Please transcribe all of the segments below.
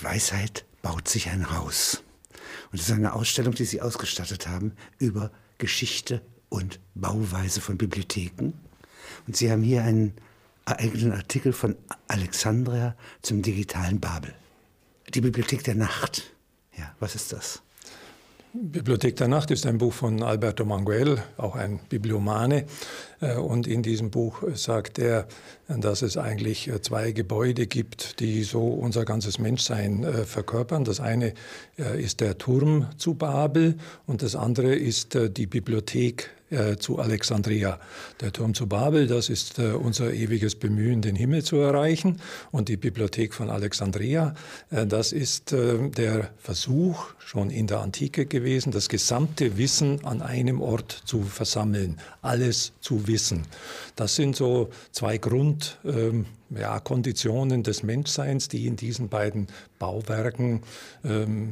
Die Weisheit baut sich ein Haus. Und das ist eine Ausstellung, die sie ausgestattet haben, über Geschichte und Bauweise von Bibliotheken. Und sie haben hier einen eigenen Artikel von Alexandria zum digitalen Babel. Die Bibliothek der Nacht. Ja, was ist das? Bibliothek der Nacht ist ein Buch von Alberto Manguel, auch ein Bibliomane. Und in diesem Buch sagt er, dass es eigentlich zwei Gebäude gibt, die so unser ganzes Menschsein verkörpern. Das eine ist der Turm zu Babel und das andere ist die Bibliothek zu Alexandria. Der Turm zu Babel, das ist unser ewiges Bemühen, den Himmel zu erreichen. Und die Bibliothek von Alexandria, das ist der Versuch, schon in der Antike gewesen, das gesamte Wissen an einem Ort zu versammeln, alles zu wissen. Das sind so zwei Grundkonditionen des Menschseins, die in diesen beiden Bauwerken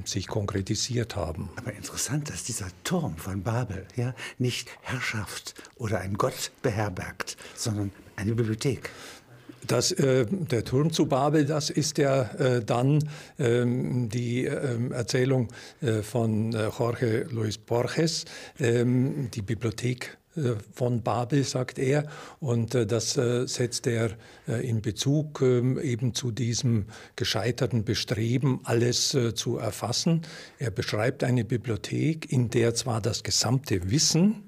sich konkretisiert haben. Aber interessant, dass dieser Turm von Babel ja nicht Herrschaft oder ein Gott beherbergt, sondern eine Bibliothek. Der Turm zu Babel, das ist ja dann die Erzählung von Jorge Luis Borges, die Bibliothek von Babel, sagt er, und das setzt er in Bezug eben zu diesem gescheiterten Bestreben, alles zu erfassen. Er beschreibt eine Bibliothek, in der zwar das gesamte Wissen,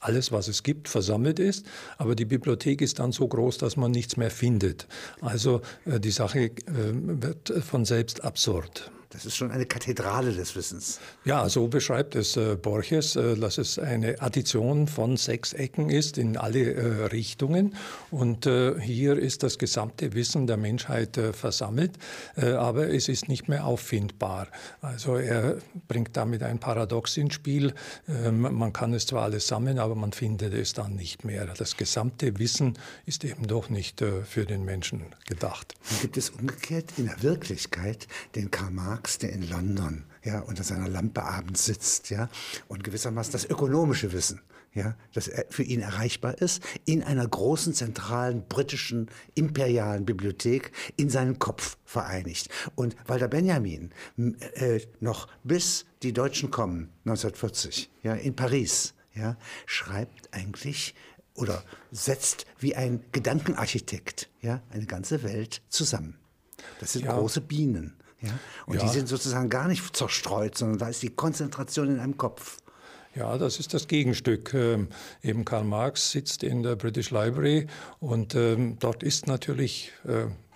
alles, was es gibt, versammelt ist, aber die Bibliothek ist dann so groß, dass man nichts mehr findet. Also die Sache wird von selbst absurd. Das ist schon eine Kathedrale des Wissens. Ja, so beschreibt es Borges, dass es eine Addition von 6 Ecken ist in alle Richtungen. Und hier ist das gesamte Wissen der Menschheit versammelt, aber es ist nicht mehr auffindbar. Also er bringt damit ein Paradox ins Spiel. Man kann es zwar alles sammeln, aber man findet es dann nicht mehr. Das gesamte Wissen ist eben doch nicht für den Menschen gedacht. Dann gibt es umgekehrt in der Wirklichkeit den Karl Marx, der in London unter seiner Lampe abends sitzt und gewissermaßen das ökonomische Wissen, das für ihn erreichbar ist, in einer großen, zentralen, britischen, imperialen Bibliothek in seinen Kopf vereinigt. Und Walter Benjamin noch bis die Deutschen kommen, 1940, in Paris, schreibt eigentlich oder setzt wie ein Gedankenarchitekt eine ganze Welt zusammen. Das sind große Bienen. Ja? Und die sind sozusagen gar nicht zerstreut, sondern da ist die Konzentration in einem Kopf. Ja, das ist das Gegenstück. Eben Karl Marx sitzt in der British Library und dort ist natürlich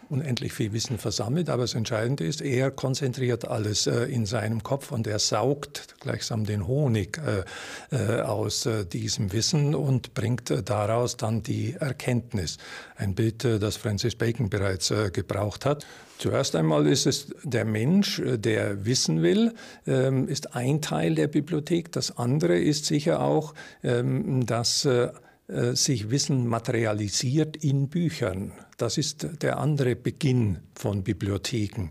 unendlich viel Wissen versammelt, aber das Entscheidende ist, er konzentriert alles in seinem Kopf und er saugt gleichsam den Honig aus diesem Wissen und bringt daraus dann die Erkenntnis. Ein Bild, das Francis Bacon bereits gebraucht hat. Zuerst einmal ist es der Mensch, der wissen will, ist ein Teil der Bibliothek. Das andere ist sicher auch, dass sich Wissen materialisiert in Büchern. Das ist der andere Beginn von Bibliotheken.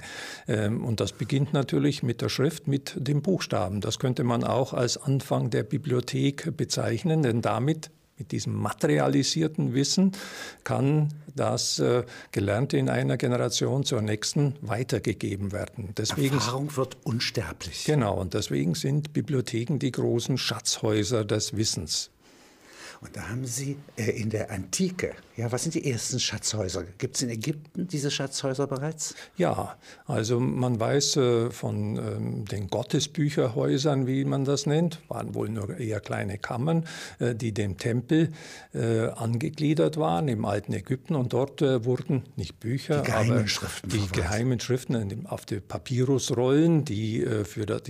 Und das beginnt natürlich mit der Schrift, mit dem Buchstaben. Das könnte man auch als Anfang der Bibliothek bezeichnen, denn damit, mit diesem materialisierten Wissen, kann das Gelernte in einer Generation zur nächsten weitergegeben werden. Deswegen, Erfahrung wird unsterblich. Genau, und deswegen sind Bibliotheken die großen Schatzhäuser des Wissens. Und da haben Sie in der Antike, was sind die ersten Schatzhäuser? Gibt es in Ägypten diese Schatzhäuser bereits? Ja, also man weiß von den Gottesbücherhäusern, wie man das nennt, waren wohl nur eher kleine Kammern, die dem Tempel angegliedert waren im alten Ägypten. Und dort wurden nicht Bücher, die geheimen Schriften auf die Papyrusrollen, die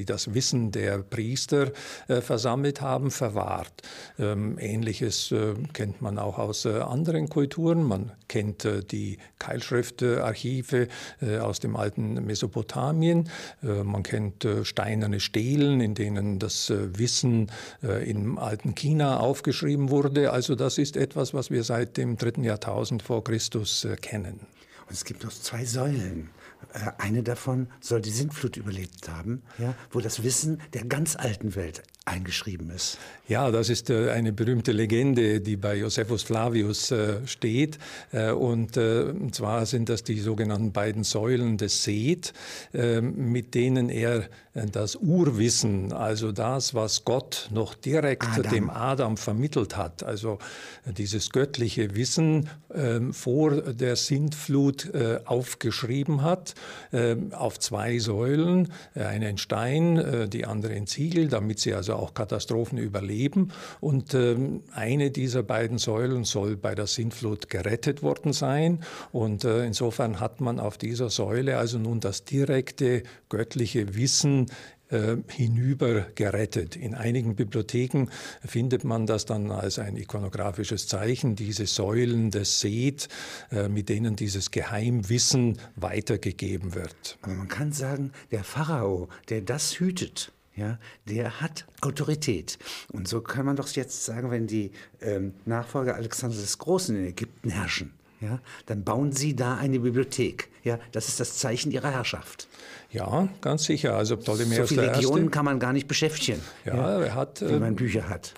das Wissen der Priester versammelt haben, verwahrt. Ähnliches kennt man auch aus anderen Kulturen. Man kennt die Keilschriftarchive aus dem alten Mesopotamien. Man kennt steinerne Stelen, in denen das Wissen im alten China aufgeschrieben wurde. Also das ist etwas, was wir seit dem 3. Jahrtausend vor Christus kennen. Und es gibt noch 2 Säulen Eine davon soll die Sintflut überlebt haben, ja, wo das Wissen der ganz alten Welt eingeschrieben ist. Ja, das ist eine berühmte Legende, die bei Josephus Flavius steht. Und zwar sind das die sogenannten beiden Säulen des Seth, mit denen er das Urwissen, also das, was Gott noch direkt dem Adam vermittelt hat, also dieses göttliche Wissen vor der Sintflut aufgeschrieben hat, auf zwei Säulen, eine in Stein, die andere in Ziegel, damit sie also auch Katastrophen überleben. Und eine dieser beiden Säulen soll bei der Sintflut gerettet worden sein. Und insofern hat man auf dieser Säule also nun das direkte göttliche Wissen hinüber gerettet. In einigen Bibliotheken findet man das dann als ein ikonografisches Zeichen, diese Säulen des Seth, mit denen dieses Geheimwissen weitergegeben wird. Aber man kann sagen, der Pharao, der das hütet, ja, der hat Autorität. Und so kann man doch jetzt sagen, wenn die Nachfolger Alexanders des Großen in Ägypten herrschen, ja, dann bauen sie da eine Bibliothek. Ja, das ist das Zeichen ihrer Herrschaft. Ja, ganz sicher. Also Ptolemäus I. So viele Legionen kann man gar nicht beschäftigen, ja, wenn man Bücher hat.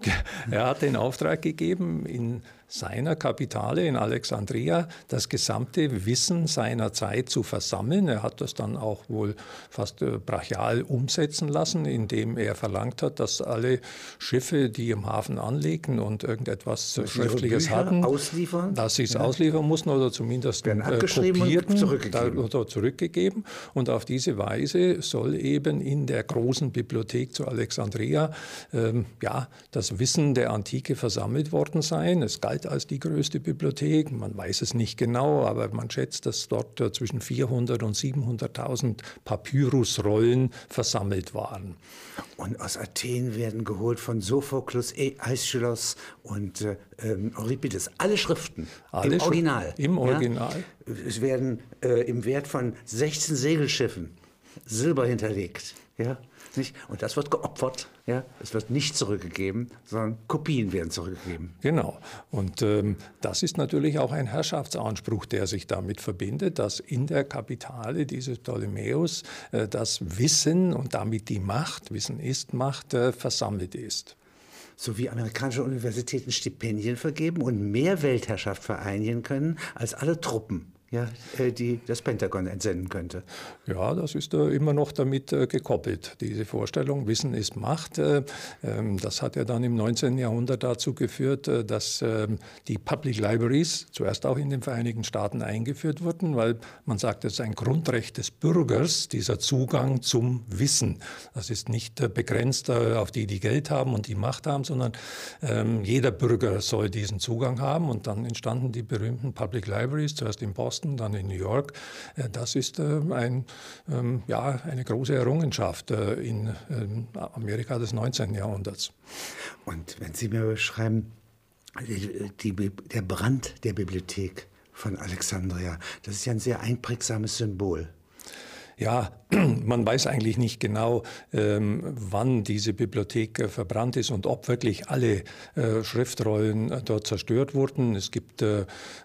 Er hat den Auftrag gegeben, in seiner Kapitale in Alexandria das gesamte Wissen seiner Zeit zu versammeln. Er hat das dann auch wohl fast brachial umsetzen lassen, indem er verlangt hat, dass alle Schiffe, die im Hafen anlegten und irgendetwas Schriftliches hatten, dass sie es ausliefern mussten oder zumindest kopierten oder zurückgegeben. Und auf diese Weise soll eben in der großen Bibliothek zu Alexandria das Wissen der Antike versammelt worden sein. Es galt als die größte Bibliothek. Man weiß es nicht genau, aber man schätzt, dass dort zwischen 400 und 700.000 Papyrusrollen versammelt waren. Und aus Athen werden geholt von Sophokles, Aischylos und Euripides. Alle Schriften im Original. Im Original. Ja? Es werden im Wert von 16 Segelschiffen Silber hinterlegt. Ja? Nicht? Und das wird geopfert. Ja? Es wird nicht zurückgegeben, sondern Kopien werden zurückgegeben. Genau. Und das ist natürlich auch ein Herrschaftsanspruch, der sich damit verbindet, dass in der Kapitale dieses Ptolemäus das Wissen und damit die Macht, Wissen ist Macht, versammelt ist. So wie amerikanische Universitäten Stipendien vergeben und mehr Weltherrschaft vereinigen können als alle Truppen, ja, die das Pentagon entsenden könnte. Ja, das ist immer noch damit gekoppelt, diese Vorstellung. Wissen ist Macht. Das hat ja dann im 19. Jahrhundert dazu geführt, dass die Public Libraries zuerst auch in den Vereinigten Staaten eingeführt wurden, weil man sagt, es ist ein Grundrecht des Bürgers, dieser Zugang zum Wissen. Das ist nicht begrenzt auf die Geld haben und die Macht haben, sondern jeder Bürger soll diesen Zugang haben. Und dann entstanden die berühmten Public Libraries, zuerst in Boston, dann in New York. Das ist eine große Errungenschaft in Amerika des 19. Jahrhunderts. Und wenn Sie mir beschreiben, der Brand der Bibliothek von Alexandria, das ist ja ein sehr einprägsames Symbol. Ja, man weiß eigentlich nicht genau, wann diese Bibliothek verbrannt ist und ob wirklich alle Schriftrollen dort zerstört wurden. Es gibt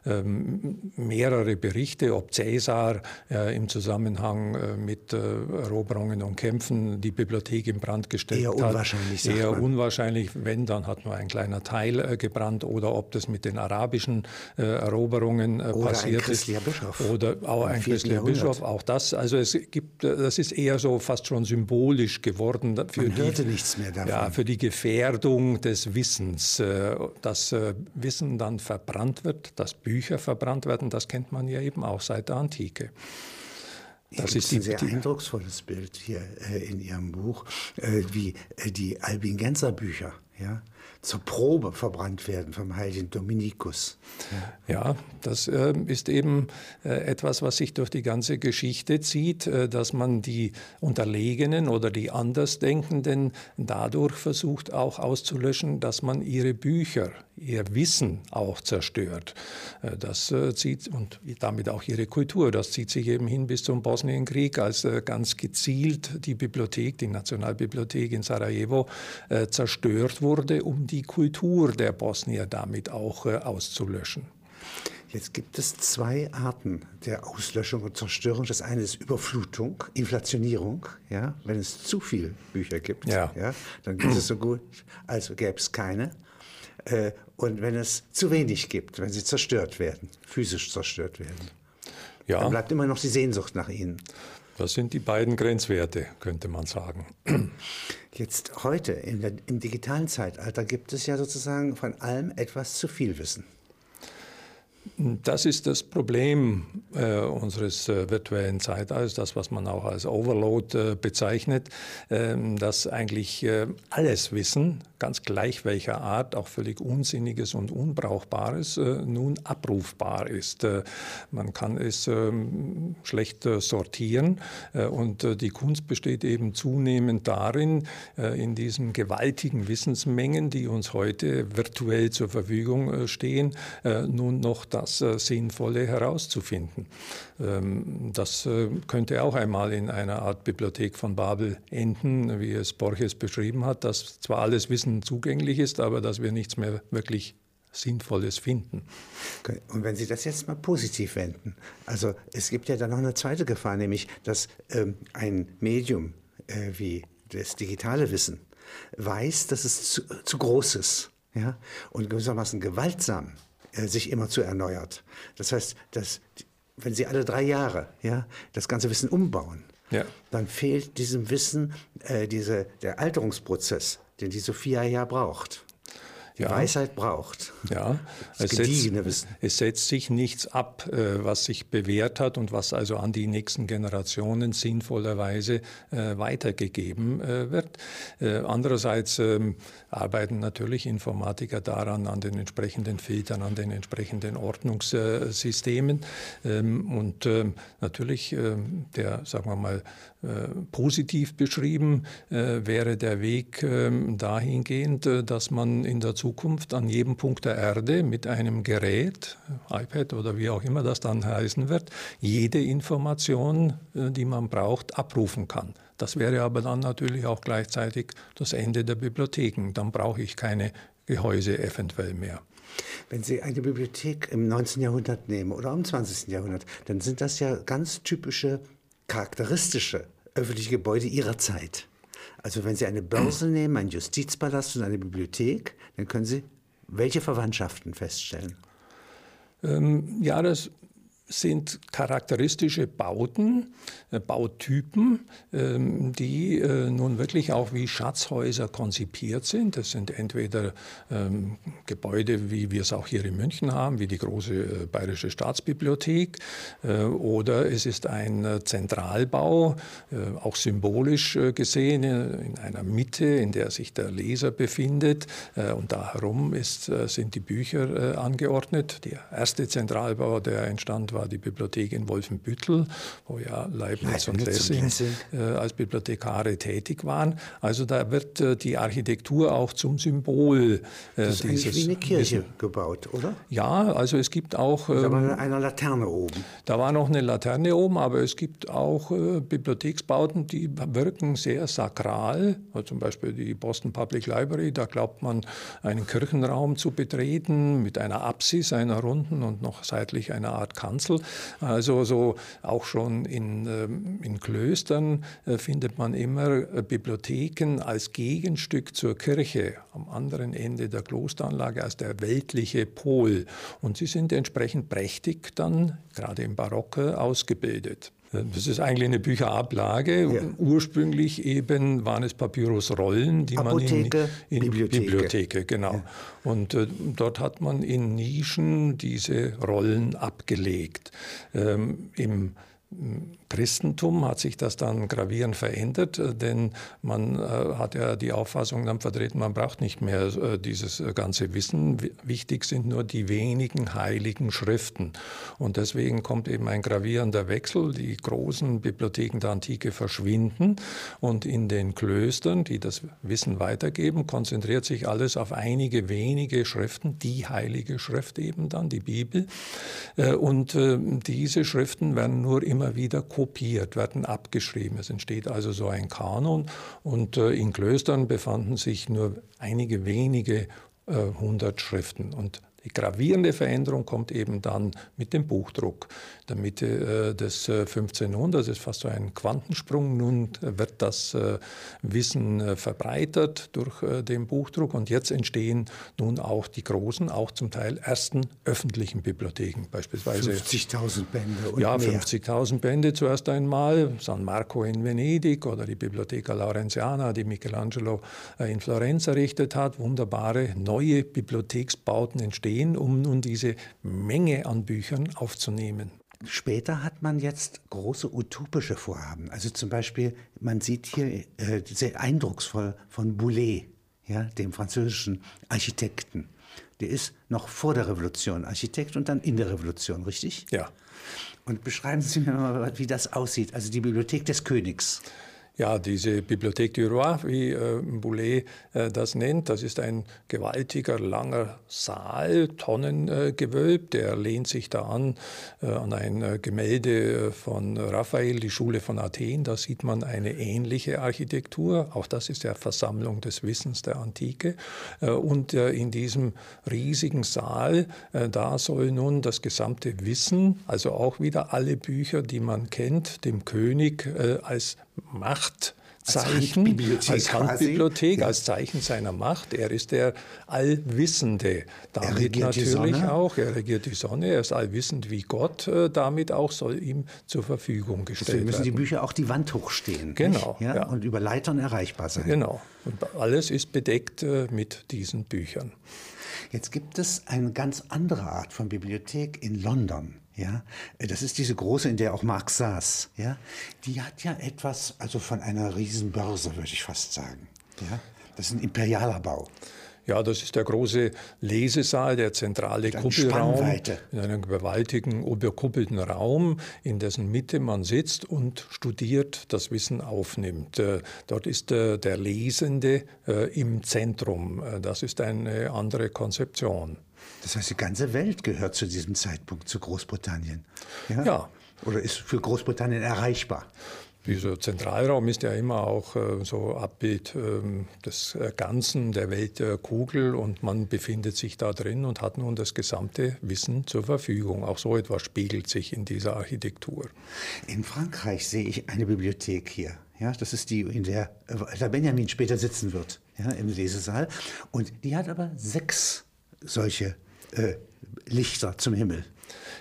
mehrere Berichte, ob Caesar im Zusammenhang mit Eroberungen und Kämpfen die Bibliothek in Brand gesteckt hat. Eher unwahrscheinlich, wenn, dann hat nur ein kleiner Teil gebrannt, oder ob das mit den arabischen Eroberungen passiert ist. Oder auch ein christlicher Bischof, auch das. Also das ist eher so fast schon symbolisch geworden für die Gefährdung des Wissens. Dass Wissen dann verbrannt wird, dass Bücher verbrannt werden, das kennt man ja eben auch seit der Antike. Das ist ein sehr eindrucksvolles Bild hier in Ihrem Buch, wie die Albigenser Bücher, ja, zur Probe verbrannt werden vom heiligen Dominikus. Ja, das ist eben etwas, was sich durch die ganze Geschichte zieht, dass man die Unterlegenen oder die Andersdenkenden dadurch versucht auch auszulöschen, dass man ihre Bücher, ihr Wissen auch zerstört. Und damit auch ihre Kultur. Das zieht sich eben hin bis zum Bosnienkrieg, als ganz gezielt die Bibliothek, die Nationalbibliothek in Sarajevo, zerstört wurde, um die Kultur der Bosnier damit auch auszulöschen. Jetzt gibt es zwei Arten der Auslöschung und Zerstörung. Das eine ist Überflutung, Inflationierung. Ja? Wenn es zu viele Bücher gibt, ja. Ja, dann gibt es so gut, als gäbe es keine. Und wenn es zu wenig gibt, wenn sie zerstört werden, physisch zerstört werden, ja, dann bleibt immer noch die Sehnsucht nach ihnen. Das sind die beiden Grenzwerte, könnte man sagen. Jetzt heute, im digitalen Zeitalter, gibt es ja sozusagen von allem etwas zu viel Wissen. Das ist das Problem unseres virtuellen Zeitalters, das, was man auch als Overload bezeichnet, dass eigentlich alles Wissen, ganz gleich welcher Art, auch völlig Unsinniges und Unbrauchbares, nun abrufbar ist. Man kann es schlecht sortieren und die Kunst besteht eben zunehmend darin, in diesen gewaltigen Wissensmengen, die uns heute virtuell zur Verfügung stehen, nun noch das Sinnvolle herauszufinden. Das könnte auch einmal in einer Art Bibliothek von Babel enden, wie es Borges beschrieben hat, dass zwar alles Wissen zugänglich ist, aber dass wir nichts mehr wirklich Sinnvolles finden. Okay. Und wenn Sie das jetzt mal positiv wenden, also es gibt ja dann noch eine zweite Gefahr, nämlich dass ein Medium wie das digitale Wissen weiß, dass es zu groß ist, ja? Und gewissermaßen gewaltsam sich immerzu erneuert. Das heißt, dass, wenn Sie alle 3 Jahre ja, das ganze Wissen umbauen, ja, dann fehlt diesem Wissen der Alterungsprozess, den die Sophia braucht. Die ja, Weisheit braucht. Ja, das gediegene Wissen. Es setzt sich nichts ab, was sich bewährt hat und was also an die nächsten Generationen sinnvollerweise weitergegeben wird. Andererseits arbeiten natürlich Informatiker daran, an den entsprechenden Filtern, an den entsprechenden Ordnungssystemen. Und natürlich, sagen wir mal, positiv beschrieben, wäre der Weg dahingehend, dass man in der Zukunft an jedem Punkt der Erde mit einem Gerät, iPad oder wie auch immer das dann heißen wird, jede Information, die man braucht, abrufen kann. Das wäre aber dann natürlich auch gleichzeitig das Ende der Bibliotheken. Dann brauche ich keine Gehäuse eventuell mehr. Wenn Sie eine Bibliothek im 19. Jahrhundert nehmen oder im 20. Jahrhundert, dann sind das ja ganz typische, charakteristische öffentliche Gebäude ihrer Zeit. Also wenn Sie eine Börse nehmen, einen Justizpalast und eine Bibliothek, dann können Sie welche Verwandtschaften feststellen? Ja, das sind charakteristische Bauten, Bautypen, die nun wirklich auch wie Schatzhäuser konzipiert sind. Das sind entweder Gebäude, wie wir es auch hier in München haben, wie die große Bayerische Staatsbibliothek, oder es ist ein Zentralbau, auch symbolisch gesehen, in einer Mitte, in der sich der Leser befindet, und da herum sind die Bücher angeordnet. Der erste Zentralbau, der entstand, war die Bibliothek in Wolfenbüttel, wo ja Leibniz und Lessing als Bibliothekare tätig waren. Also da wird die Architektur auch zum Symbol. Das ist eigentlich wie eine Kirche gebaut, oder? Ja, also es gibt auch... Da war eine Laterne oben. Da war noch eine Laterne oben, aber es gibt auch Bibliotheksbauten, die wirken sehr sakral. Also zum Beispiel die Boston Public Library, da glaubt man, einen Kirchenraum zu betreten mit einer Apsis, einer runden und noch seitlich einer Art Kanzel. Also so auch schon in Klöstern findet man immer Bibliotheken als Gegenstück zur Kirche, am anderen Ende der Klosteranlage als der weltliche Pol. Und sie sind entsprechend prächtig dann, gerade im Barock, ausgebildet. Das ist eigentlich eine Bücherablage. Ja. Ursprünglich eben waren es Papyrusrollen, die Apotheke, man in Bibliotheke, genau. Ja. Und dort hat man in Nischen diese Rollen abgelegt. Im Christentum hat sich das dann gravierend verändert, denn man hat ja die Auffassung dann vertreten, man braucht nicht mehr dieses ganze Wissen. Wichtig sind nur die wenigen heiligen Schriften. Und deswegen kommt eben ein gravierender Wechsel. Die großen Bibliotheken der Antike verschwinden und in den Klöstern, die das Wissen weitergeben, konzentriert sich alles auf einige wenige Schriften, die heilige Schrift eben dann, die Bibel. Und diese Schriften werden nur immer wieder kopiert, werden abgeschrieben. Es entsteht also so ein Kanon und in Klöstern befanden sich nur einige wenige 100 Schriften und gravierende Veränderung kommt eben dann mit dem Buchdruck der Mitte des 1500. Das ist fast so ein Quantensprung. Nun wird das Wissen verbreitert durch den Buchdruck und jetzt entstehen nun auch die großen, auch zum Teil ersten öffentlichen Bibliotheken, beispielsweise 50.000 Bände und ja, 50.000 Bände zuerst einmal, San Marco in Venedig oder die Bibliotheca Laurenziana, die Michelangelo in Florenz errichtet hat. Wunderbare neue Bibliotheksbauten entstehen, um nun diese Menge an Büchern aufzunehmen. Später hat man jetzt große utopische Vorhaben. Also zum Beispiel, man sieht hier sehr eindrucksvoll von Boullée, ja, dem französischen Architekten. Der ist noch vor der Revolution Architekt und dann in der Revolution, richtig? Ja. Und beschreiben Sie mir mal, wie das aussieht, also die Bibliothek des Königs. Ja, diese Bibliothèque du Roi, wie Boullée das nennt, das ist ein gewaltiger, langer Saal, tonnengewölbt. Der lehnt sich da an ein Gemälde von Raphael, die Schule von Athen. Da sieht man eine ähnliche Architektur. Auch das ist ja Versammlung des Wissens der Antike. Und in diesem riesigen Saal, da soll nun das gesamte Wissen, also auch wieder alle Bücher, die man kennt, dem König als Machtzeichen, als Handbibliothek, ja, als Zeichen seiner Macht. Er ist der Allwissende. Damit natürlich auch. Er regiert die Sonne. Er ist allwissend wie Gott. Damit auch soll ihm zur Verfügung gestellt werden. Deswegen müssen die Bücher auch die Wand hochstehen. Genau. Ja, ja. Und über Leitern erreichbar sein. Genau. Und alles ist bedeckt mit diesen Büchern. Jetzt gibt es eine ganz andere Art von Bibliothek in London. Ja, das ist diese große, in der auch Marx saß. Ja, die hat ja etwas, also von einer Riesenbörse, würde ich fast sagen. Ja, das ist ein imperialer Bau. Ja, das ist der große Lesesaal, der zentrale Kuppelraum, in einem gewaltigen, überkuppelten Raum, in dessen Mitte man sitzt und studiert, das Wissen aufnimmt. Dort ist der Lesende im Zentrum. Das ist eine andere Konzeption. Das heißt, die ganze Welt gehört zu diesem Zeitpunkt zu Großbritannien. Ja? Ja. Oder ist für Großbritannien erreichbar? Dieser Zentralraum ist ja immer auch so Abbild des Ganzen, der Weltkugel, und man befindet sich da drin und hat nun das gesamte Wissen zur Verfügung. Auch so etwas spiegelt sich in dieser Architektur. In Frankreich sehe ich eine Bibliothek hier. Ja, das ist die, in der Walter Benjamin später sitzen wird, ja, im Lesesaal. Und die hat aber 6 solche Lichter zum Himmel.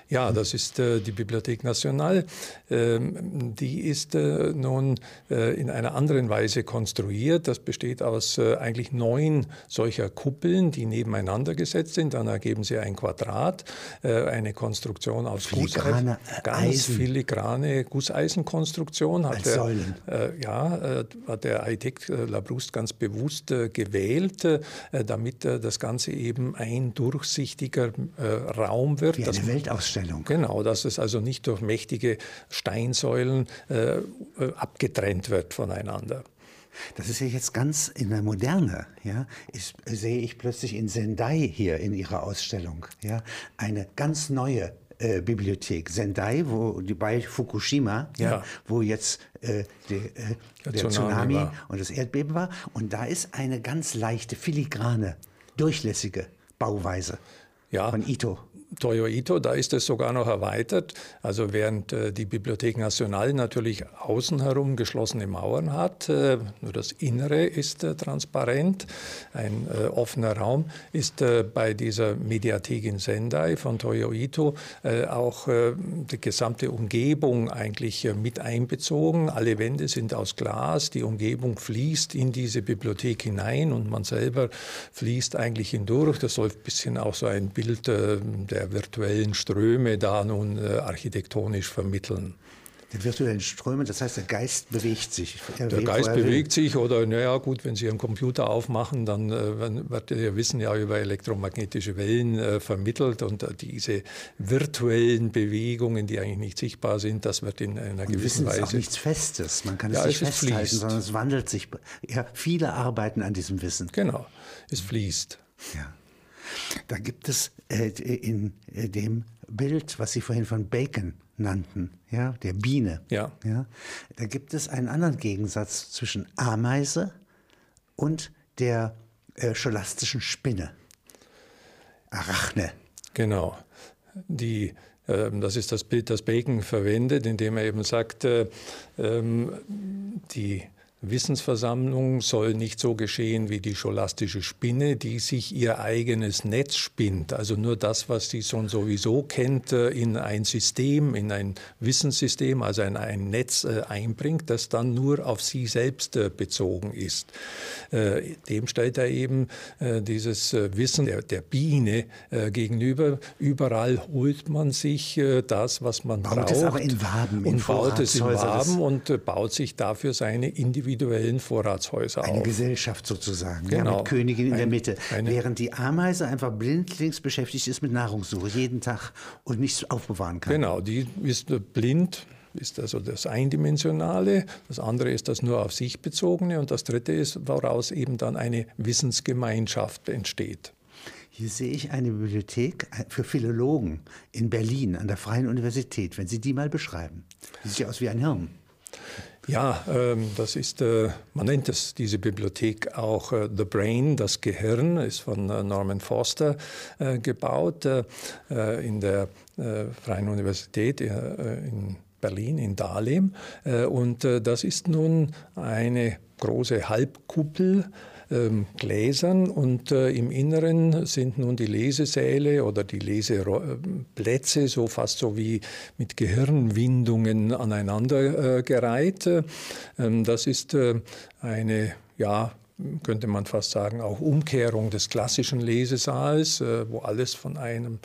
Ja, das ist die Bibliothèque Nationale. Die ist nun in einer anderen Weise konstruiert. Das besteht aus eigentlich 9 solcher Kuppeln, die nebeneinander gesetzt sind. Dann ergeben sie ein Quadrat, eine Konstruktion aus Gusseisen. Ganz filigrane Gusseisenkonstruktion hat der, hat der Architekt Labrouste ganz bewusst gewählt, damit das Ganze eben ein durchsichtiger Raum wird. Wie eine Weltausstellung. Genau, dass es also nicht durch mächtige Steinsäulen abgetrennt wird voneinander. Das ist ja jetzt ganz in der Moderne. Ja, sehe ich plötzlich in Sendai hier in Ihrer Ausstellung, ja, eine ganz neue Bibliothek. Sendai, wo, bei Fukushima, ja, ja, wo jetzt der Tsunami und das Erdbeben war. Und da ist eine ganz leichte, filigrane, durchlässige Bauweise, ja, von Ito. Toyo Ito, da ist es sogar noch erweitert. Also während die Bibliothèque Nationale natürlich außen herum geschlossene Mauern hat, nur das Innere ist transparent, ein offener Raum, ist bei dieser Mediathek in Sendai von Toyo Ito auch die gesamte Umgebung eigentlich mit einbezogen. Alle Wände sind aus Glas, die Umgebung fließt in diese Bibliothek hinein und man selber fließt eigentlich hindurch. Das soll ein bisschen auch so ein Bild der virtuellen Ströme da nun architektonisch vermitteln. Die virtuellen Ströme, das heißt, der Geist bewegt sich. Der Geist bewegt sich, oder naja, gut, wenn Sie Ihren Computer aufmachen, dann wird Ihr Wissen ja über elektromagnetische Wellen vermittelt, und diese virtuellen Bewegungen, die eigentlich nicht sichtbar sind, das wird in einer gewissen Weise. Es ist auch nichts Festes, man kann es nicht festhalten, sondern es wandelt sich. Ja, viele arbeiten an diesem Wissen. Genau, es fließt. Ja. Da gibt es in dem Bild, was Sie vorhin von Bacon nannten, ja, der Biene, ja. Ja, da gibt es einen anderen Gegensatz zwischen Ameise und der scholastischen Spinne, Arachne. Genau. Das ist das Bild, das Bacon verwendet, indem er eben sagt, die Wissensversammlung soll nicht so geschehen wie die scholastische Spinne, die sich ihr eigenes Netz spinnt. Also nur das, was sie schon sowieso kennt, in ein System, in ein Wissenssystem, also in ein Netz einbringt, das dann nur auf sie selbst bezogen ist. Dem stellt er eben dieses Wissen der Biene gegenüber. Überall holt man sich das, was man braucht. Es aber in Waben, und baut es in Waben und baut sich dafür seine individuellen Vorratshäuser auf. Eine Gesellschaft sozusagen, genau. Ja, mit Königin in der Mitte. Während die Ameise einfach blindlings beschäftigt ist mit Nahrungssuche, jeden Tag, und nichts aufbewahren kann. Genau, die ist blind, ist also das Eindimensionale, das andere ist das nur auf sich bezogene und das dritte ist, woraus eben dann eine Wissensgemeinschaft entsteht. Hier sehe ich eine Bibliothek für Philologen in Berlin an der Freien Universität, wenn Sie die mal beschreiben. Die sieht ja aus wie ein Hirn. Ja, das ist, man nennt es, diese Bibliothek auch The Brain, das Gehirn, ist von Norman Foster gebaut in der Freien Universität in Berlin, in Dahlem. Und das ist nun eine große Halbkuppel, Gläsern, und im Inneren sind nun die Lesesäle oder die Leseplätze so fast so wie mit Gehirnwindungen aneinander gereiht. Das ist eine, ja, könnte man fast sagen, auch Umkehrung des klassischen Lesesaals, wo alles von einem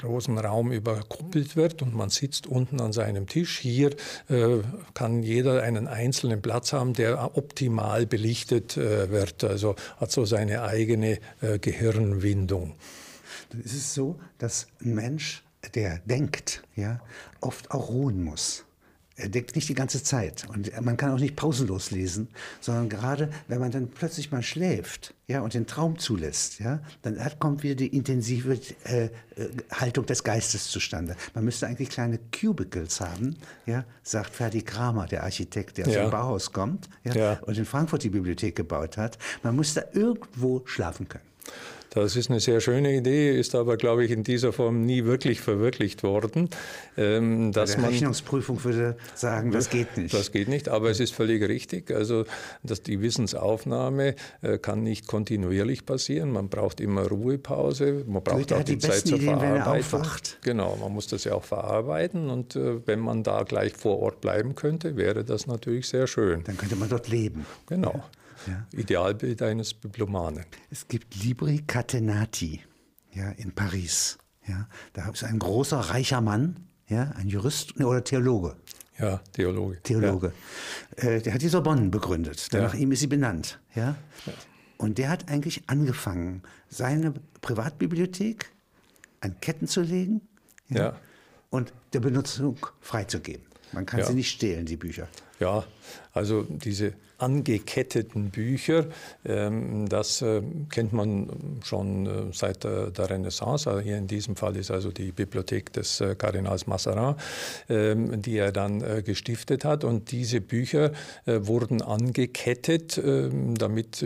großen Raum überkuppelt wird und man sitzt unten an seinem Tisch. Hier kann jeder einen einzelnen Platz haben, der optimal belichtet wird, also hat so seine eigene Gehirnwindung. Dann ist es so, dass ein Mensch, der denkt, ja, oft auch ruhen muss. Er denkt nicht die ganze Zeit und man kann auch nicht pausenlos lesen, sondern gerade, wenn man dann plötzlich mal schläft, ja, und den Traum zulässt, ja, dann kommt wieder die intensive Haltung des Geistes zustande. Man müsste eigentlich kleine Cubicles haben, ja, sagt Ferdi Kramer, der Architekt, der aus dem Bauhaus kommt, ja, ja, und in Frankfurt die Bibliothek gebaut hat. Man muss da irgendwo schlafen können. Das ist eine sehr schöne Idee, ist aber, glaube ich, in dieser Form nie wirklich verwirklicht worden. Dass man, Rechnungsprüfung würde sagen, das geht nicht. Das geht nicht, aber es ist völlig richtig. Also dass die Wissensaufnahme kann nicht kontinuierlich passieren. Man braucht immer Ruhepause, man braucht auch die Zeit zur Verarbeitung. Genau, man muss das ja auch verarbeiten. Und wenn man da gleich vor Ort bleiben könnte, wäre das natürlich sehr schön. Dann könnte man dort leben. Genau. Ja. Ja. Idealbild eines Bibliomanen. Es gibt Libri Catenati, ja, in Paris. Ja, da ist ein großer, reicher Mann, ja, ein Jurist oder Theologe. Ja, Theologe. Theologe. Ja. Der hat die Sorbonne begründet. Nach ihm ist sie benannt. Ja? Ja. Und der hat eigentlich angefangen, seine Privatbibliothek an Ketten zu legen, ja, ja, und der Benutzung freizugeben. Man kann sie nicht stehlen, die Bücher. Ja, also diese angeketteten Bücher, das kennt man schon seit der Renaissance. Also hier in diesem Fall ist also die Bibliothek des Kardinals Mazarin, die er dann gestiftet hat. Und diese Bücher wurden angekettet, damit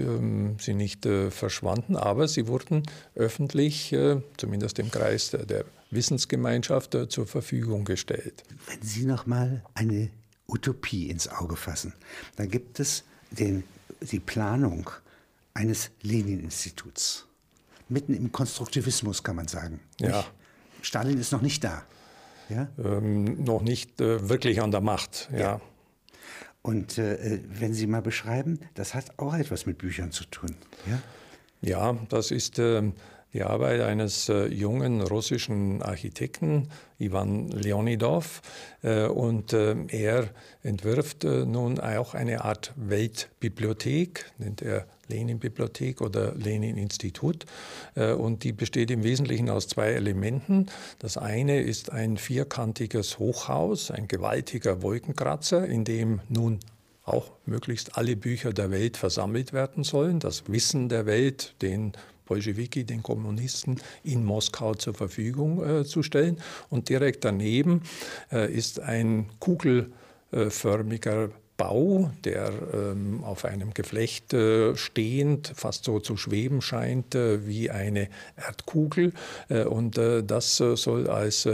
sie nicht verschwanden. Aber sie wurden öffentlich, zumindest im Kreis der Wissensgemeinschaft, zur Verfügung gestellt. Wenn Sie noch mal eine Utopie ins Auge fassen. Da gibt es die Planung eines Lenin-Instituts. Mitten im Konstruktivismus, kann man sagen. Ja. Stalin ist noch nicht da. Ja? Noch nicht wirklich an der Macht. Ja. Ja. Und wenn Sie mal beschreiben, das hat auch etwas mit Büchern zu tun. Ja, ja, das ist die Arbeit eines jungen russischen Architekten, Ivan Leonidow, und er entwirft nun auch eine Art Weltbibliothek, nennt er Lenin-Bibliothek oder Lenin-Institut, und die besteht im Wesentlichen aus zwei Elementen. Das eine ist ein vierkantiges Hochhaus, ein gewaltiger Wolkenkratzer, in dem nun auch möglichst alle Bücher der Welt versammelt werden sollen, das Wissen der Welt, den Bolschewiki, den Kommunisten in Moskau zur Verfügung zu stellen. Und direkt daneben ist ein kugelförmiger Bau, der auf einem Geflecht stehend, fast so zu schweben scheint wie eine Erdkugel. Und das soll als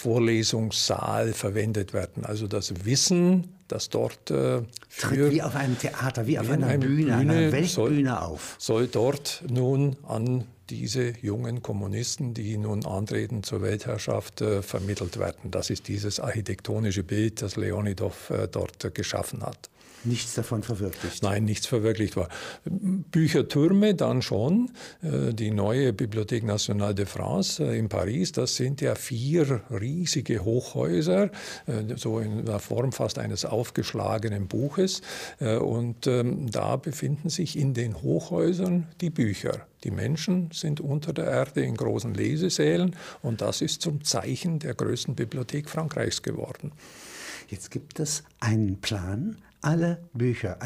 Vorlesungssaal verwendet werden. Also das Wissen, das dort tritt wie auf einem Theater, wie auf einer Bühne, einer Weltbühne auf. Soll dort nun an diese jungen Kommunisten, die nun antreten zur Weltherrschaft, vermittelt werden. Das ist dieses architektonische Bild, das Leonidow dort geschaffen hat. Nichts davon verwirklicht? Nein, nichts verwirklicht war. Büchertürme dann schon. Die neue Bibliothèque Nationale de France in Paris, das sind ja 4 riesige Hochhäuser, so in der Form fast eines aufgeschlagenen Buches. Und da befinden sich in den Hochhäusern die Bücher. Die Menschen sind unter der Erde in großen Lesesälen und das ist zum Zeichen der größten Bibliothek Frankreichs geworden. Jetzt gibt es einen Plan, alle Bücher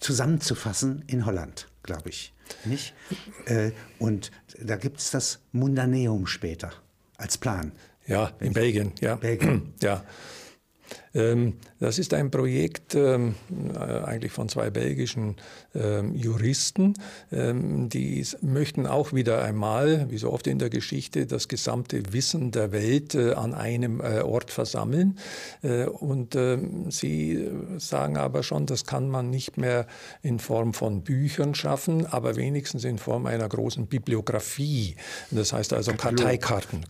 zusammenzufassen in Holland, glaube ich. Nicht? Und da gibt es das Mundaneum später als Plan. Ja, in Belgien. Ja. Belgien. Ja. Das ist ein Projekt eigentlich von 2 belgischen Juristen. Die möchten auch wieder einmal, wie so oft in der Geschichte, das gesamte Wissen der Welt an einem Ort versammeln. Und sie sagen aber schon, das kann man nicht mehr in Form von Büchern schaffen, aber wenigstens in Form einer großen Bibliografie. Das heißt also Karteikarten.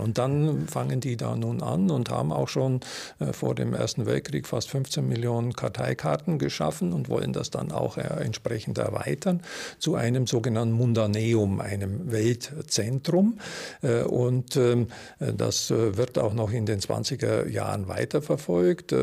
Und dann fangen die da nun an und haben auch schon vor dem Ersten Weltkrieg fast 15 Millionen Karteikarten geschaffen und wollen das dann auch entsprechend erweitern zu einem sogenannten Mundaneum, einem Weltzentrum. Und das wird auch noch in den 20er Jahren weiterverfolgt.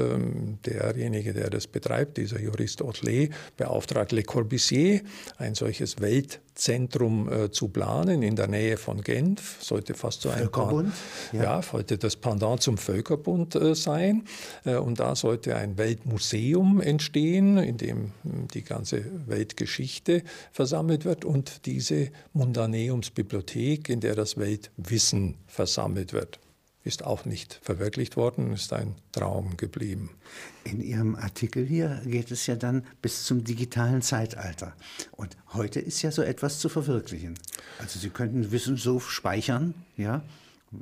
Derjenige, der das betreibt, dieser Jurist Otlet, beauftragt Le Corbusier, ein solches Weltzentrum zu planen in der Nähe von Genf. Sollte fast so ein Völkerbund? Ja, sollte das Pendant zum Völkerbund sein. Und da sollte ein Weltmuseum entstehen, in dem die ganze Weltgeschichte versammelt wird und diese Mundaneumsbibliothek, in der das Weltwissen versammelt wird. Ist auch nicht verwirklicht worden, ist ein Traum geblieben. In Ihrem Artikel hier geht es ja dann bis zum digitalen Zeitalter. Und heute ist ja so etwas zu verwirklichen. Also Sie könnten Wissen so speichern, ja?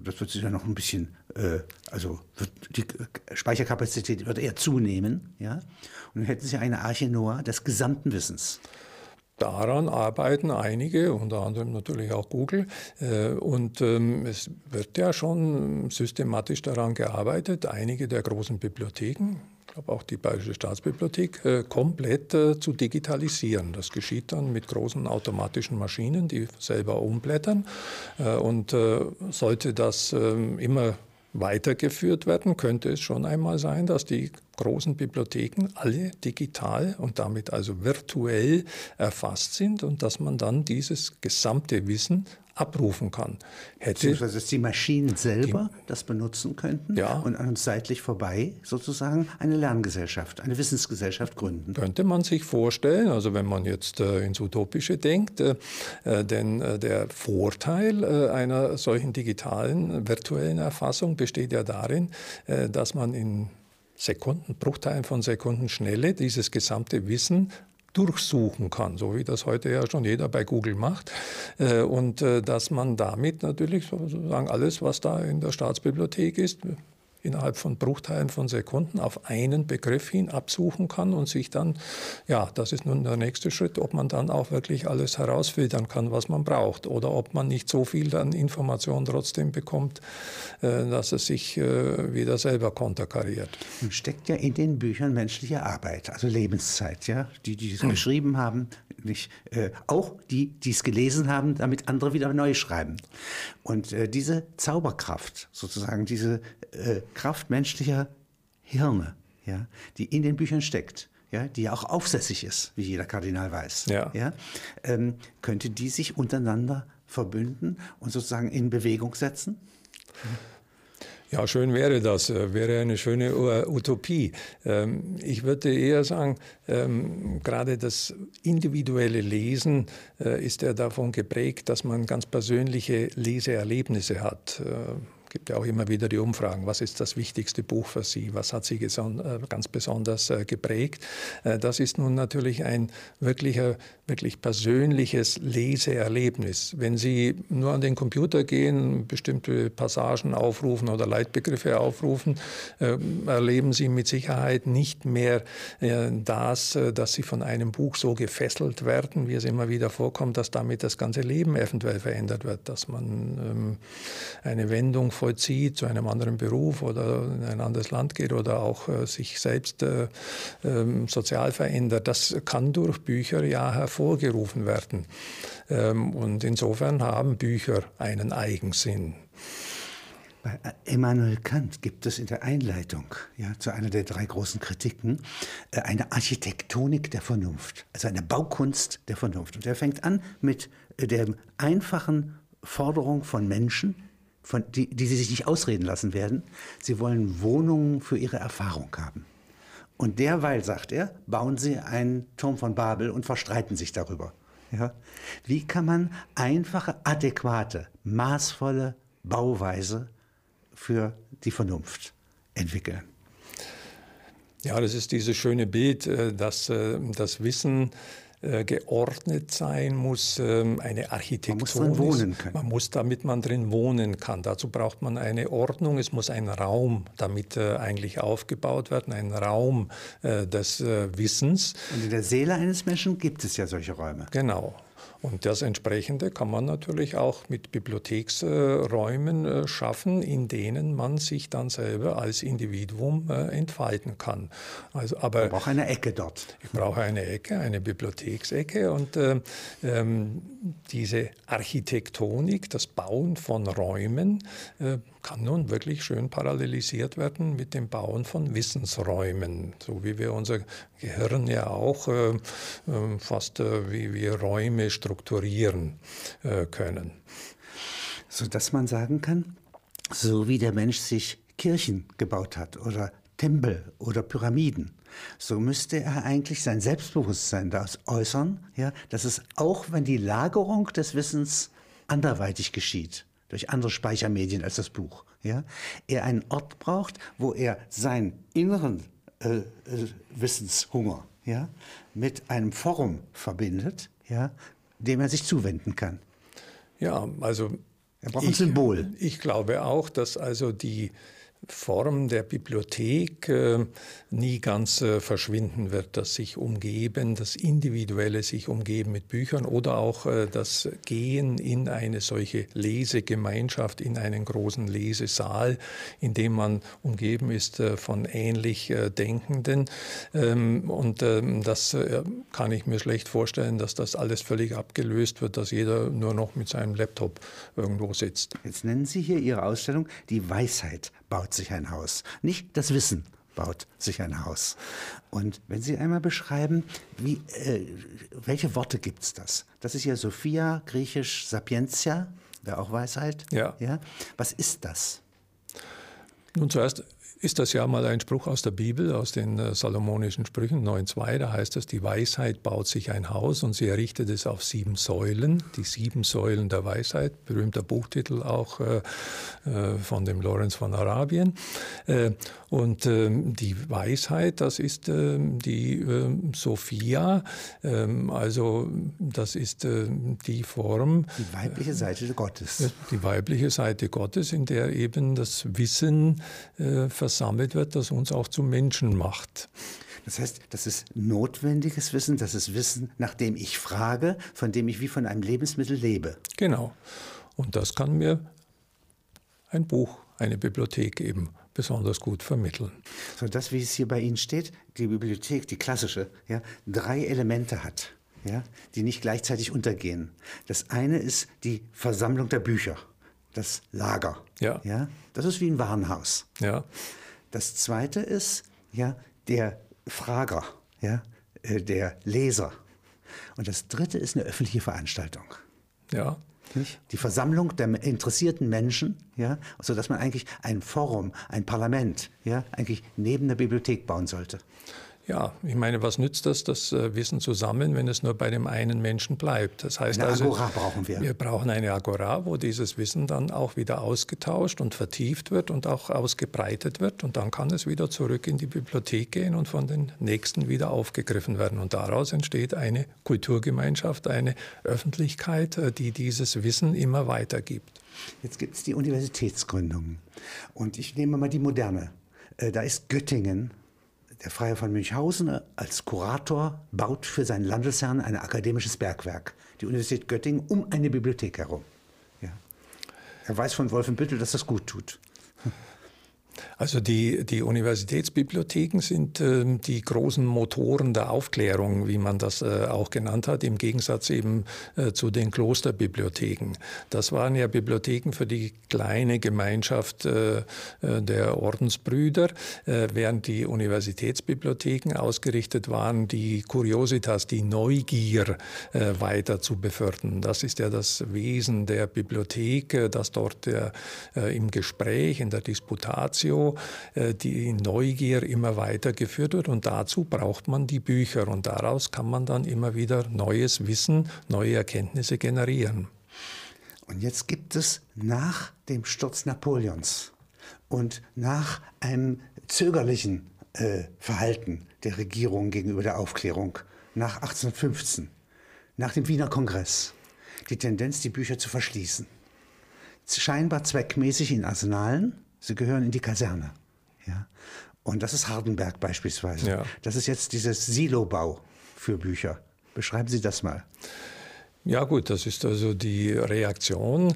Das wird sich ja noch ein bisschen, die Speicherkapazität wird eher zunehmen, ja. Und dann hätten Sie eine Arche Noah des gesamten Wissens. Daran arbeiten einige, unter anderem natürlich auch Google. Und es wird ja schon systematisch daran gearbeitet, einige der großen Bibliotheken, ich glaube auch die Bayerische Staatsbibliothek, komplett zu digitalisieren. Das geschieht dann mit großen automatischen Maschinen, die selber umblättern. Und sollte das immer weitergeführt werden, könnte es schon einmal sein, dass die großen Bibliotheken alle digital und damit also virtuell erfasst sind und dass man dann dieses gesamte Wissen abrufen kann. Beziehungsweise, dass die Maschinen selber das benutzen könnten, ja, und an uns seitlich vorbei sozusagen eine Lerngesellschaft, eine Wissensgesellschaft gründen. Könnte man sich vorstellen, also wenn man jetzt ins Utopische denkt, denn der Vorteil einer solchen digitalen, virtuellen Erfassung besteht ja darin, dass man in Bruchteilen von Sekunden Schnelle dieses gesamte Wissen durchsuchen kann, so wie das heute ja schon jeder bei Google macht. Und dass man damit natürlich sozusagen alles, was da in der Staatsbibliothek ist, innerhalb von Bruchteilen von Sekunden auf einen Begriff hin absuchen kann und sich dann, ja, das ist nun der nächste Schritt, ob man dann auch wirklich alles herausfiltern kann, was man braucht, oder ob man nicht so viel an Informationen trotzdem bekommt, dass es sich wieder selber konterkariert. Nun steckt ja in den Büchern menschliche Arbeit, also Lebenszeit, ja, die es geschrieben haben, nicht, auch die es gelesen haben, damit andere wieder neu schreiben. Und diese Zauberkraft, sozusagen diese Kraft menschlicher Hirne, ja, die in den Büchern steckt, ja, die ja auch aufsässig ist, wie jeder Kardinal weiß, ja. Ja, könnte die sich untereinander verbünden und sozusagen in Bewegung setzen? Ja, schön wäre das, wäre eine schöne Utopie. Ich würde eher sagen, gerade das individuelle Lesen ist ja davon geprägt, dass man ganz persönliche Leseerlebnisse hat. Es gibt ja auch immer wieder die Umfragen, was ist das wichtigste Buch für Sie, was hat Sie ganz besonders geprägt. Das ist nun natürlich ein wirklich persönliches Leseerlebnis. Wenn Sie nur an den Computer gehen, bestimmte Passagen aufrufen oder Leitbegriffe aufrufen, erleben Sie mit Sicherheit nicht mehr dass Sie von einem Buch so gefesselt werden, wie es immer wieder vorkommt, dass damit das ganze Leben eventuell verändert wird, dass man eine Wendung vollzieht zu einem anderen Beruf oder in ein anderes Land geht oder auch sich selbst sozial verändert. Das kann durch Bücher ja hervorgerufen werden. Und insofern haben Bücher einen Eigensinn. Bei Immanuel Kant gibt es in der Einleitung zu einer der drei großen Kritiken eine Architektonik der Vernunft, also eine Baukunst der Vernunft. Und er fängt an mit der einfachen Forderung von Menschen, die sie sich nicht ausreden lassen werden. Sie wollen Wohnungen für ihre Erfahrung haben. Und derweil, sagt er, bauen sie einen Turm von Babel und verstreiten sich darüber. Ja? Wie kann man einfache, adäquate, maßvolle Bauweise für die Vernunft entwickeln? Ja, das ist dieses schöne Bild, dass das Wissen geordnet sein muss, eine Architektur. Man muss drin wohnen können. Damit man drin wohnen kann. Dazu braucht man eine Ordnung. Es muss ein Raum damit eigentlich aufgebaut werden, ein Raum des Wissens. Und in der Seele eines Menschen gibt es ja solche Räume. Genau. Und das Entsprechende kann man natürlich auch mit Bibliotheksräumen schaffen, in denen man sich dann selber als Individuum entfalten kann. Also, aber ich brauche eine Ecke dort. Ich brauche eine Ecke, eine Bibliotheksecke. Und diese Architektonik, das Bauen von Räumen, kann nun wirklich schön parallelisiert werden mit dem Bauen von Wissensräumen. So wie wir unser Gehirn ja auch wie wir Räume strukturieren können. Sodass man sagen kann, so wie der Mensch sich Kirchen gebaut hat oder Tempel oder Pyramiden, so müsste er eigentlich sein Selbstbewusstsein das äußern, dass es auch, wenn die Lagerung des Wissens anderweitig geschieht, durch andere Speichermedien als das Buch, er einen Ort braucht, wo er seinen inneren Wissenshunger mit einem Forum verbindet, dem er sich zuwenden kann. Ja, also er braucht ein Symbol. Ich glaube auch, dass also die Form der Bibliothek nie ganz verschwinden wird, dass sich umgeben, das Individuelle sich umgeben mit Büchern oder auch das Gehen in eine solche Lesegemeinschaft, in einen großen Lesesaal, in dem man umgeben ist von ähnlich Denkenden. Das kann ich mir schlecht vorstellen, dass das alles völlig abgelöst wird, dass jeder nur noch mit seinem Laptop irgendwo sitzt. Jetzt nennen Sie hier Ihre Ausstellung die Weisheit baut sich ein Haus. Nicht das Wissen baut sich ein Haus. Und wenn Sie einmal beschreiben, welche Worte gibt es das? Das ist ja Sophia, griechisch Sapientia, wäre auch Weisheit. Ja. Was ist das? Nun, zuerst ist das ja mal ein Spruch aus der Bibel, aus den salomonischen Sprüchen 9,2. Da heißt es, die Weisheit baut sich ein Haus und sie errichtet es auf 7 Säulen. Die 7 Säulen der Weisheit, berühmter Buchtitel auch von dem Lawrence von Arabien. Die Weisheit, das ist die Sophia, also das ist die Form. Die weibliche Seite Gottes. Die weibliche Seite Gottes, in der eben das Wissen versammelt wird, das uns auch zu Menschen macht. Das heißt, das ist notwendiges Wissen, das ist Wissen, nach dem ich frage, von dem ich wie von einem Lebensmittel lebe. Genau. Und das kann mir ein Buch, eine Bibliothek eben besonders gut vermitteln. So dass, wie es hier bei Ihnen steht, die Bibliothek, die klassische, 3 Elemente hat, die nicht gleichzeitig untergehen. Das eine ist die Versammlung der Bücher. Das Lager. Ja. Das ist wie ein Warenhaus. Ja. Das zweite ist der Frager, der Leser. Und das dritte ist eine öffentliche Veranstaltung. Ja. Die Versammlung der interessierten Menschen, sodass man eigentlich ein Forum, ein Parlament, eigentlich neben der Bibliothek bauen sollte. Ja, ich meine, was nützt das, das Wissen zu sammeln, wenn es nur bei dem einen Menschen bleibt? Das heißt also, eine Agora brauchen wir. Wir brauchen eine Agora, wo dieses Wissen dann auch wieder ausgetauscht und vertieft wird und auch ausgebreitet wird. Und dann kann es wieder zurück in die Bibliothek gehen und von den Nächsten wieder aufgegriffen werden. Und daraus entsteht eine Kulturgemeinschaft, eine Öffentlichkeit, die dieses Wissen immer weitergibt. Jetzt gibt es die Universitätsgründungen. Und ich nehme mal die moderne. Da ist Göttingen. Der Freiherr von Münchhausen als Kurator baut für seinen Landesherrn ein akademisches Bergwerk, die Universität Göttingen, um eine Bibliothek herum. Ja. Er weiß von Wolfenbüttel, dass das gut tut. Also die Universitätsbibliotheken sind die großen Motoren der Aufklärung, wie man das auch genannt hat, im Gegensatz eben zu den Klosterbibliotheken. Das waren ja Bibliotheken für die kleine Gemeinschaft der Ordensbrüder, während die Universitätsbibliotheken ausgerichtet waren, die Curiositas, die Neugier weiter zu befördern. Das ist ja das Wesen der Bibliothek, dass dort im Gespräch, in der Disputatio, die Neugier immer weitergeführt wird, und dazu braucht man die Bücher, und daraus kann man dann immer wieder neues Wissen, neue Erkenntnisse generieren. Und jetzt gibt es nach dem Sturz Napoleons und nach einem zögerlichen Verhalten der Regierung gegenüber der Aufklärung nach 1815, nach dem Wiener Kongress, die Tendenz, die Bücher zu verschließen. Scheinbar zweckmäßig in Arsenalen. Sie gehören in die Kaserne. Ja? Und das ist Hardenberg beispielsweise. Ja. Das ist jetzt dieser Silobau für Bücher. Beschreiben Sie das mal. Ja gut, das ist also die Reaktion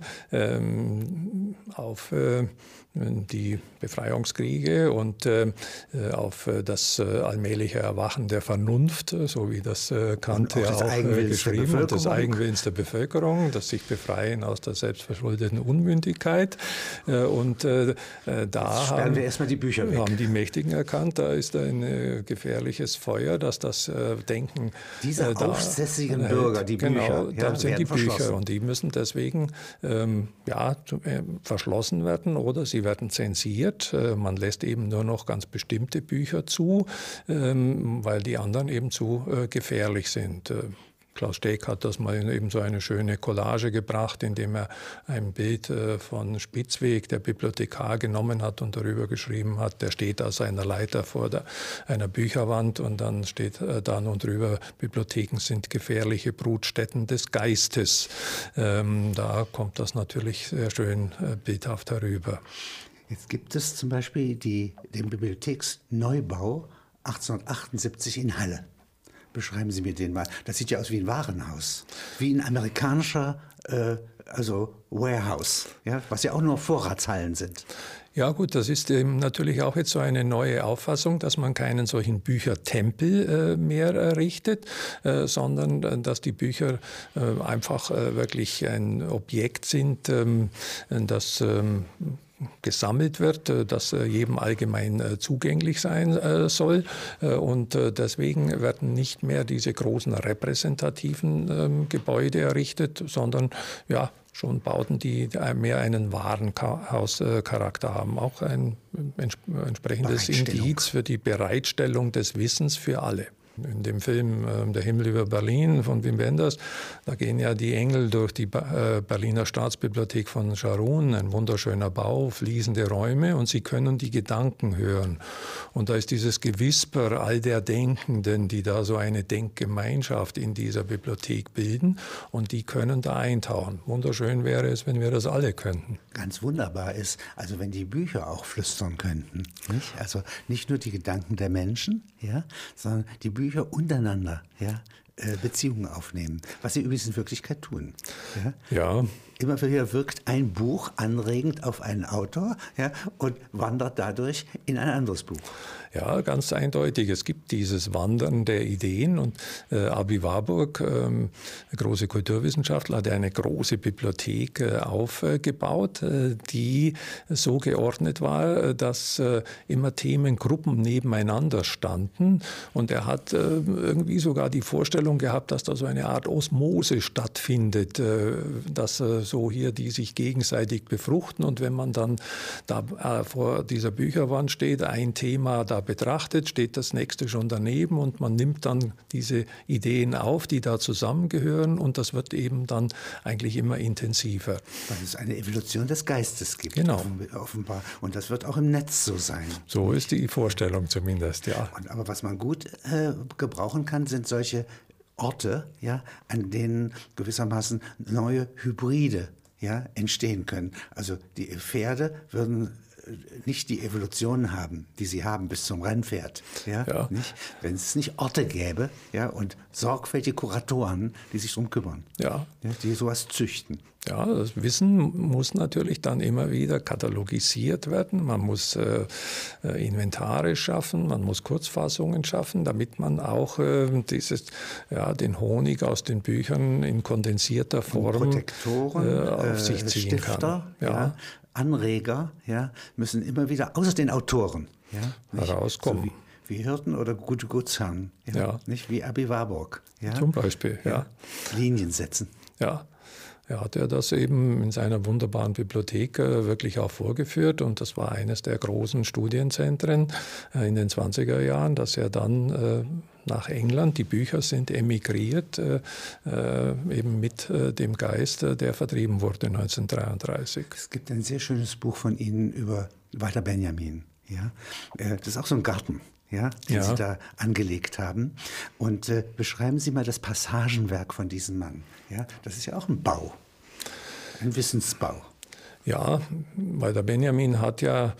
auf die Befreiungskriege und auf das allmähliche Erwachen der Vernunft, so wie das Kant ja auch geschrieben hat, des Eigenwillens der Bevölkerung, das sich befreien aus der selbstverschuldeten Unmündigkeit. Da haben wir erstmal die Bücher weg. Haben die Mächtigen erkannt, da ist ein gefährliches Feuer, dass das Denken dieser aufsässigen Bürger, die genau, Bücher. Ja, da sind die Bücher, und die müssen deswegen verschlossen werden oder sie werden zensiert. Man lässt eben nur noch ganz bestimmte Bücher zu, weil die anderen eben zu gefährlich sind. Klaus Steck hat das mal in eben so eine schöne Collage gebracht, indem er ein Bild von Spitzweg, der Bibliothekar, genommen hat und darüber geschrieben hat, der steht aus einer Leiter vor einer Bücherwand, und dann steht da nun drüber, Bibliotheken sind gefährliche Brutstätten des Geistes. Da kommt das natürlich sehr schön bildhaft herüber. Jetzt gibt es zum Beispiel den Bibliotheksneubau 1878 in Halle. Beschreiben Sie mir den mal. Das sieht ja aus wie ein Warenhaus, wie ein amerikanischer Warehouse, ja, was ja auch nur Vorratshallen sind. Ja gut, das ist eben natürlich auch jetzt so eine neue Auffassung, dass man keinen solchen Büchertempel mehr errichtet, sondern dass die Bücher einfach wirklich ein Objekt sind, das gesammelt wird, das jedem allgemein zugänglich sein soll. Und deswegen werden nicht mehr diese großen repräsentativen Gebäude errichtet, sondern ja, schon Bauten, die mehr einen Warenhauscharakter haben. Auch ein entsprechendes Indiz für die Bereitstellung des Wissens für alle. In dem Film Der Himmel über Berlin von Wim Wenders, da gehen ja die Engel durch die Berliner Staatsbibliothek von Scharoun, ein wunderschöner Bau, fließende Räume, und sie können die Gedanken hören. Und da ist dieses Gewisper all der Denkenden, die da so eine Denkgemeinschaft in dieser Bibliothek bilden, und die können da eintauchen. Wunderschön wäre es, wenn wir das alle könnten. Ganz wunderbar ist, also wenn die Bücher auch flüstern könnten. Nicht? Also nicht nur die Gedanken der Menschen, ja, sondern die Bücher untereinander, ja, Beziehungen aufnehmen, was sie übrigens in Wirklichkeit tun. Ja. Ja. Immer wieder wirkt ein Buch anregend auf einen Autor, ja, und wandert dadurch in ein anderes Buch. Ja, ganz eindeutig. Es gibt dieses Wandern der Ideen, und Aby Warburg, großer Kulturwissenschaftler, hat eine große Bibliothek aufgebaut, die so geordnet war, dass immer Themengruppen nebeneinander standen, und er hat irgendwie sogar die Vorstellung gehabt, dass da so eine Art Osmose stattfindet, dass so hier, die sich gegenseitig befruchten. Und wenn man dann da vor dieser Bücherwand steht, ein Thema da betrachtet, steht das nächste schon daneben und man nimmt dann diese Ideen auf, die da zusammengehören, und das wird eben dann eigentlich immer intensiver. Weil es eine Evolution des Geistes gibt, genau, offenbar. Und das wird auch im Netz so sein. So ist die Vorstellung zumindest, ja. Und aber was man gut gebrauchen kann, sind solche Orte, ja, an denen gewissermaßen neue Hybride, ja, entstehen können. Also die Pferde würden nicht die Evolution haben, die sie haben bis zum Rennpferd, ja, ja. Wenn es nicht Orte gäbe, ja, und sorgfältige Kuratoren, die sich darum kümmern, ja. Ja, die sowas züchten. Ja, das Wissen muss natürlich dann immer wieder katalogisiert werden. Man muss Inventare schaffen, man muss Kurzfassungen schaffen, damit man auch dieses, ja, den Honig aus den Büchern in kondensierter Form auf sich ziehen Stifter, kann. Ja. Ja, Anreger, ja, müssen immer wieder, außer den Autoren, ja, herauskommen. Wie Hirten oder gute Gutsherren, ja, ja. Nicht wie Aby Warburg. Ja? Zum Beispiel, ja. Ja. Linien setzen. Ja. Er hat ja das eben in seiner wunderbaren Bibliothek wirklich auch vorgeführt, und das war eines der großen Studienzentren in den 20er Jahren, dass er dann nach England, die Bücher sind emigriert, eben mit dem Geist, der vertrieben wurde 1933. Es gibt ein sehr schönes Buch von Ihnen über Walter Benjamin. Ja? Das ist auch so ein Garten, ja, den, ja, Sie da angelegt haben. Und beschreiben Sie mal das Passagenwerk von diesem Mann. Ja, das ist ja auch ein Bau, ein Wissensbau. Ja, weil der Benjamin hat ja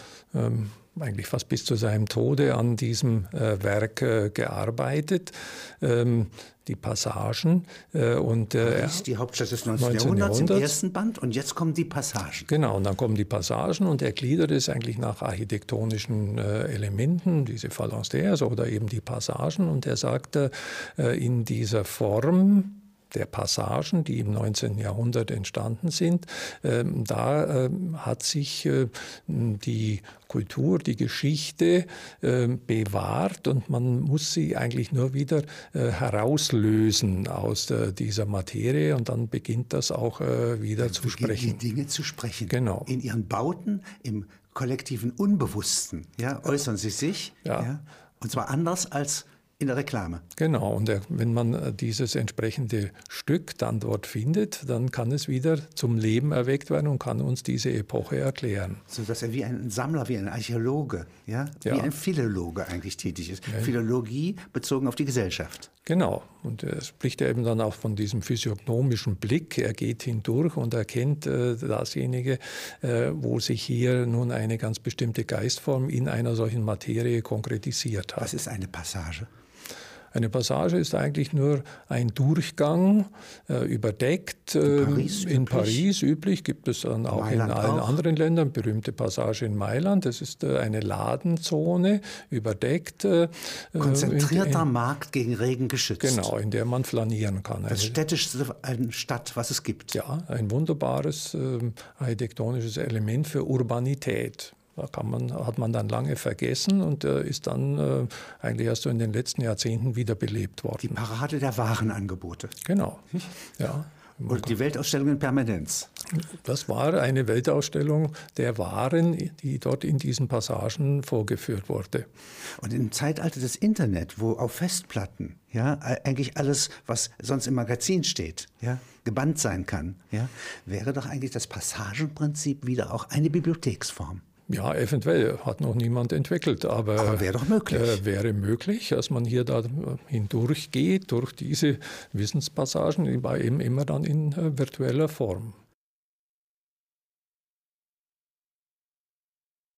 eigentlich fast bis zu seinem Tode an diesem Werk gearbeitet. Die Passagen. Und Paris, die Hauptstadt des 19. Jahrhunderts, im ersten Band, und jetzt kommen die Passagen. Genau, und dann kommen die Passagen, und er gliedert es eigentlich nach architektonischen Elementen, diese Phalanstères oder eben die Passagen, und er sagt, in dieser Form der Passagen, die im 19. Jahrhundert entstanden sind, da hat sich die Kultur, die Geschichte bewahrt, und man muss sie eigentlich nur wieder herauslösen aus dieser Materie, und dann beginnt das auch wieder zu sprechen. Die Dinge zu sprechen. Genau. In ihren Bauten, im kollektiven Unbewussten, ja, äußern sie sich, ja. Ja, und zwar anders als in der Reklame. Genau, und wenn man dieses entsprechende Stück dann dort findet, dann kann es wieder zum Leben erweckt werden und kann uns diese Epoche erklären. So dass er wie ein Sammler, wie ein Archäologe, ja? Ja, wie ein Philologe eigentlich tätig ist. Ja. Philologie bezogen auf die Gesellschaft. Genau, und er spricht eben dann auch von diesem physiognomischen Blick. Er geht hindurch und erkennt dasjenige, wo sich hier nun eine ganz bestimmte Geistform in einer solchen Materie konkretisiert hat. Was ist eine Passage? Eine Passage ist eigentlich nur ein Durchgang, überdeckt, in Paris üblich, gibt es dann auch Mailand, in allen anderen Ländern, berühmte Passage in Mailand, das ist eine Ladenzone, überdeckt. Konzentrierter Markt, gegen Regen geschützt. Genau, in der man flanieren kann. Das städtischste Stadt, was es gibt. Ja, ein wunderbares architektonisches Element für Urbanität. Da hat man dann lange vergessen und ist dann eigentlich erst so in den letzten Jahrzehnten wiederbelebt worden. Die Parade der Warenangebote. Genau. Ja. Und die Weltausstellung in Permanenz. Das war eine Weltausstellung der Waren, die dort in diesen Passagen vorgeführt wurde. Und im Zeitalter des Internet, wo auf Festplatten, ja, eigentlich alles, was sonst im Magazin steht, ja, gebannt sein kann, ja, wäre doch eigentlich das Passagenprinzip wieder auch eine Bibliotheksform. Ja, eventuell, hat noch niemand entwickelt, aber wäre doch möglich. Wäre möglich, dass man hier da hindurch geht, durch diese Wissenspassagen, die war eben immer dann in virtueller Form.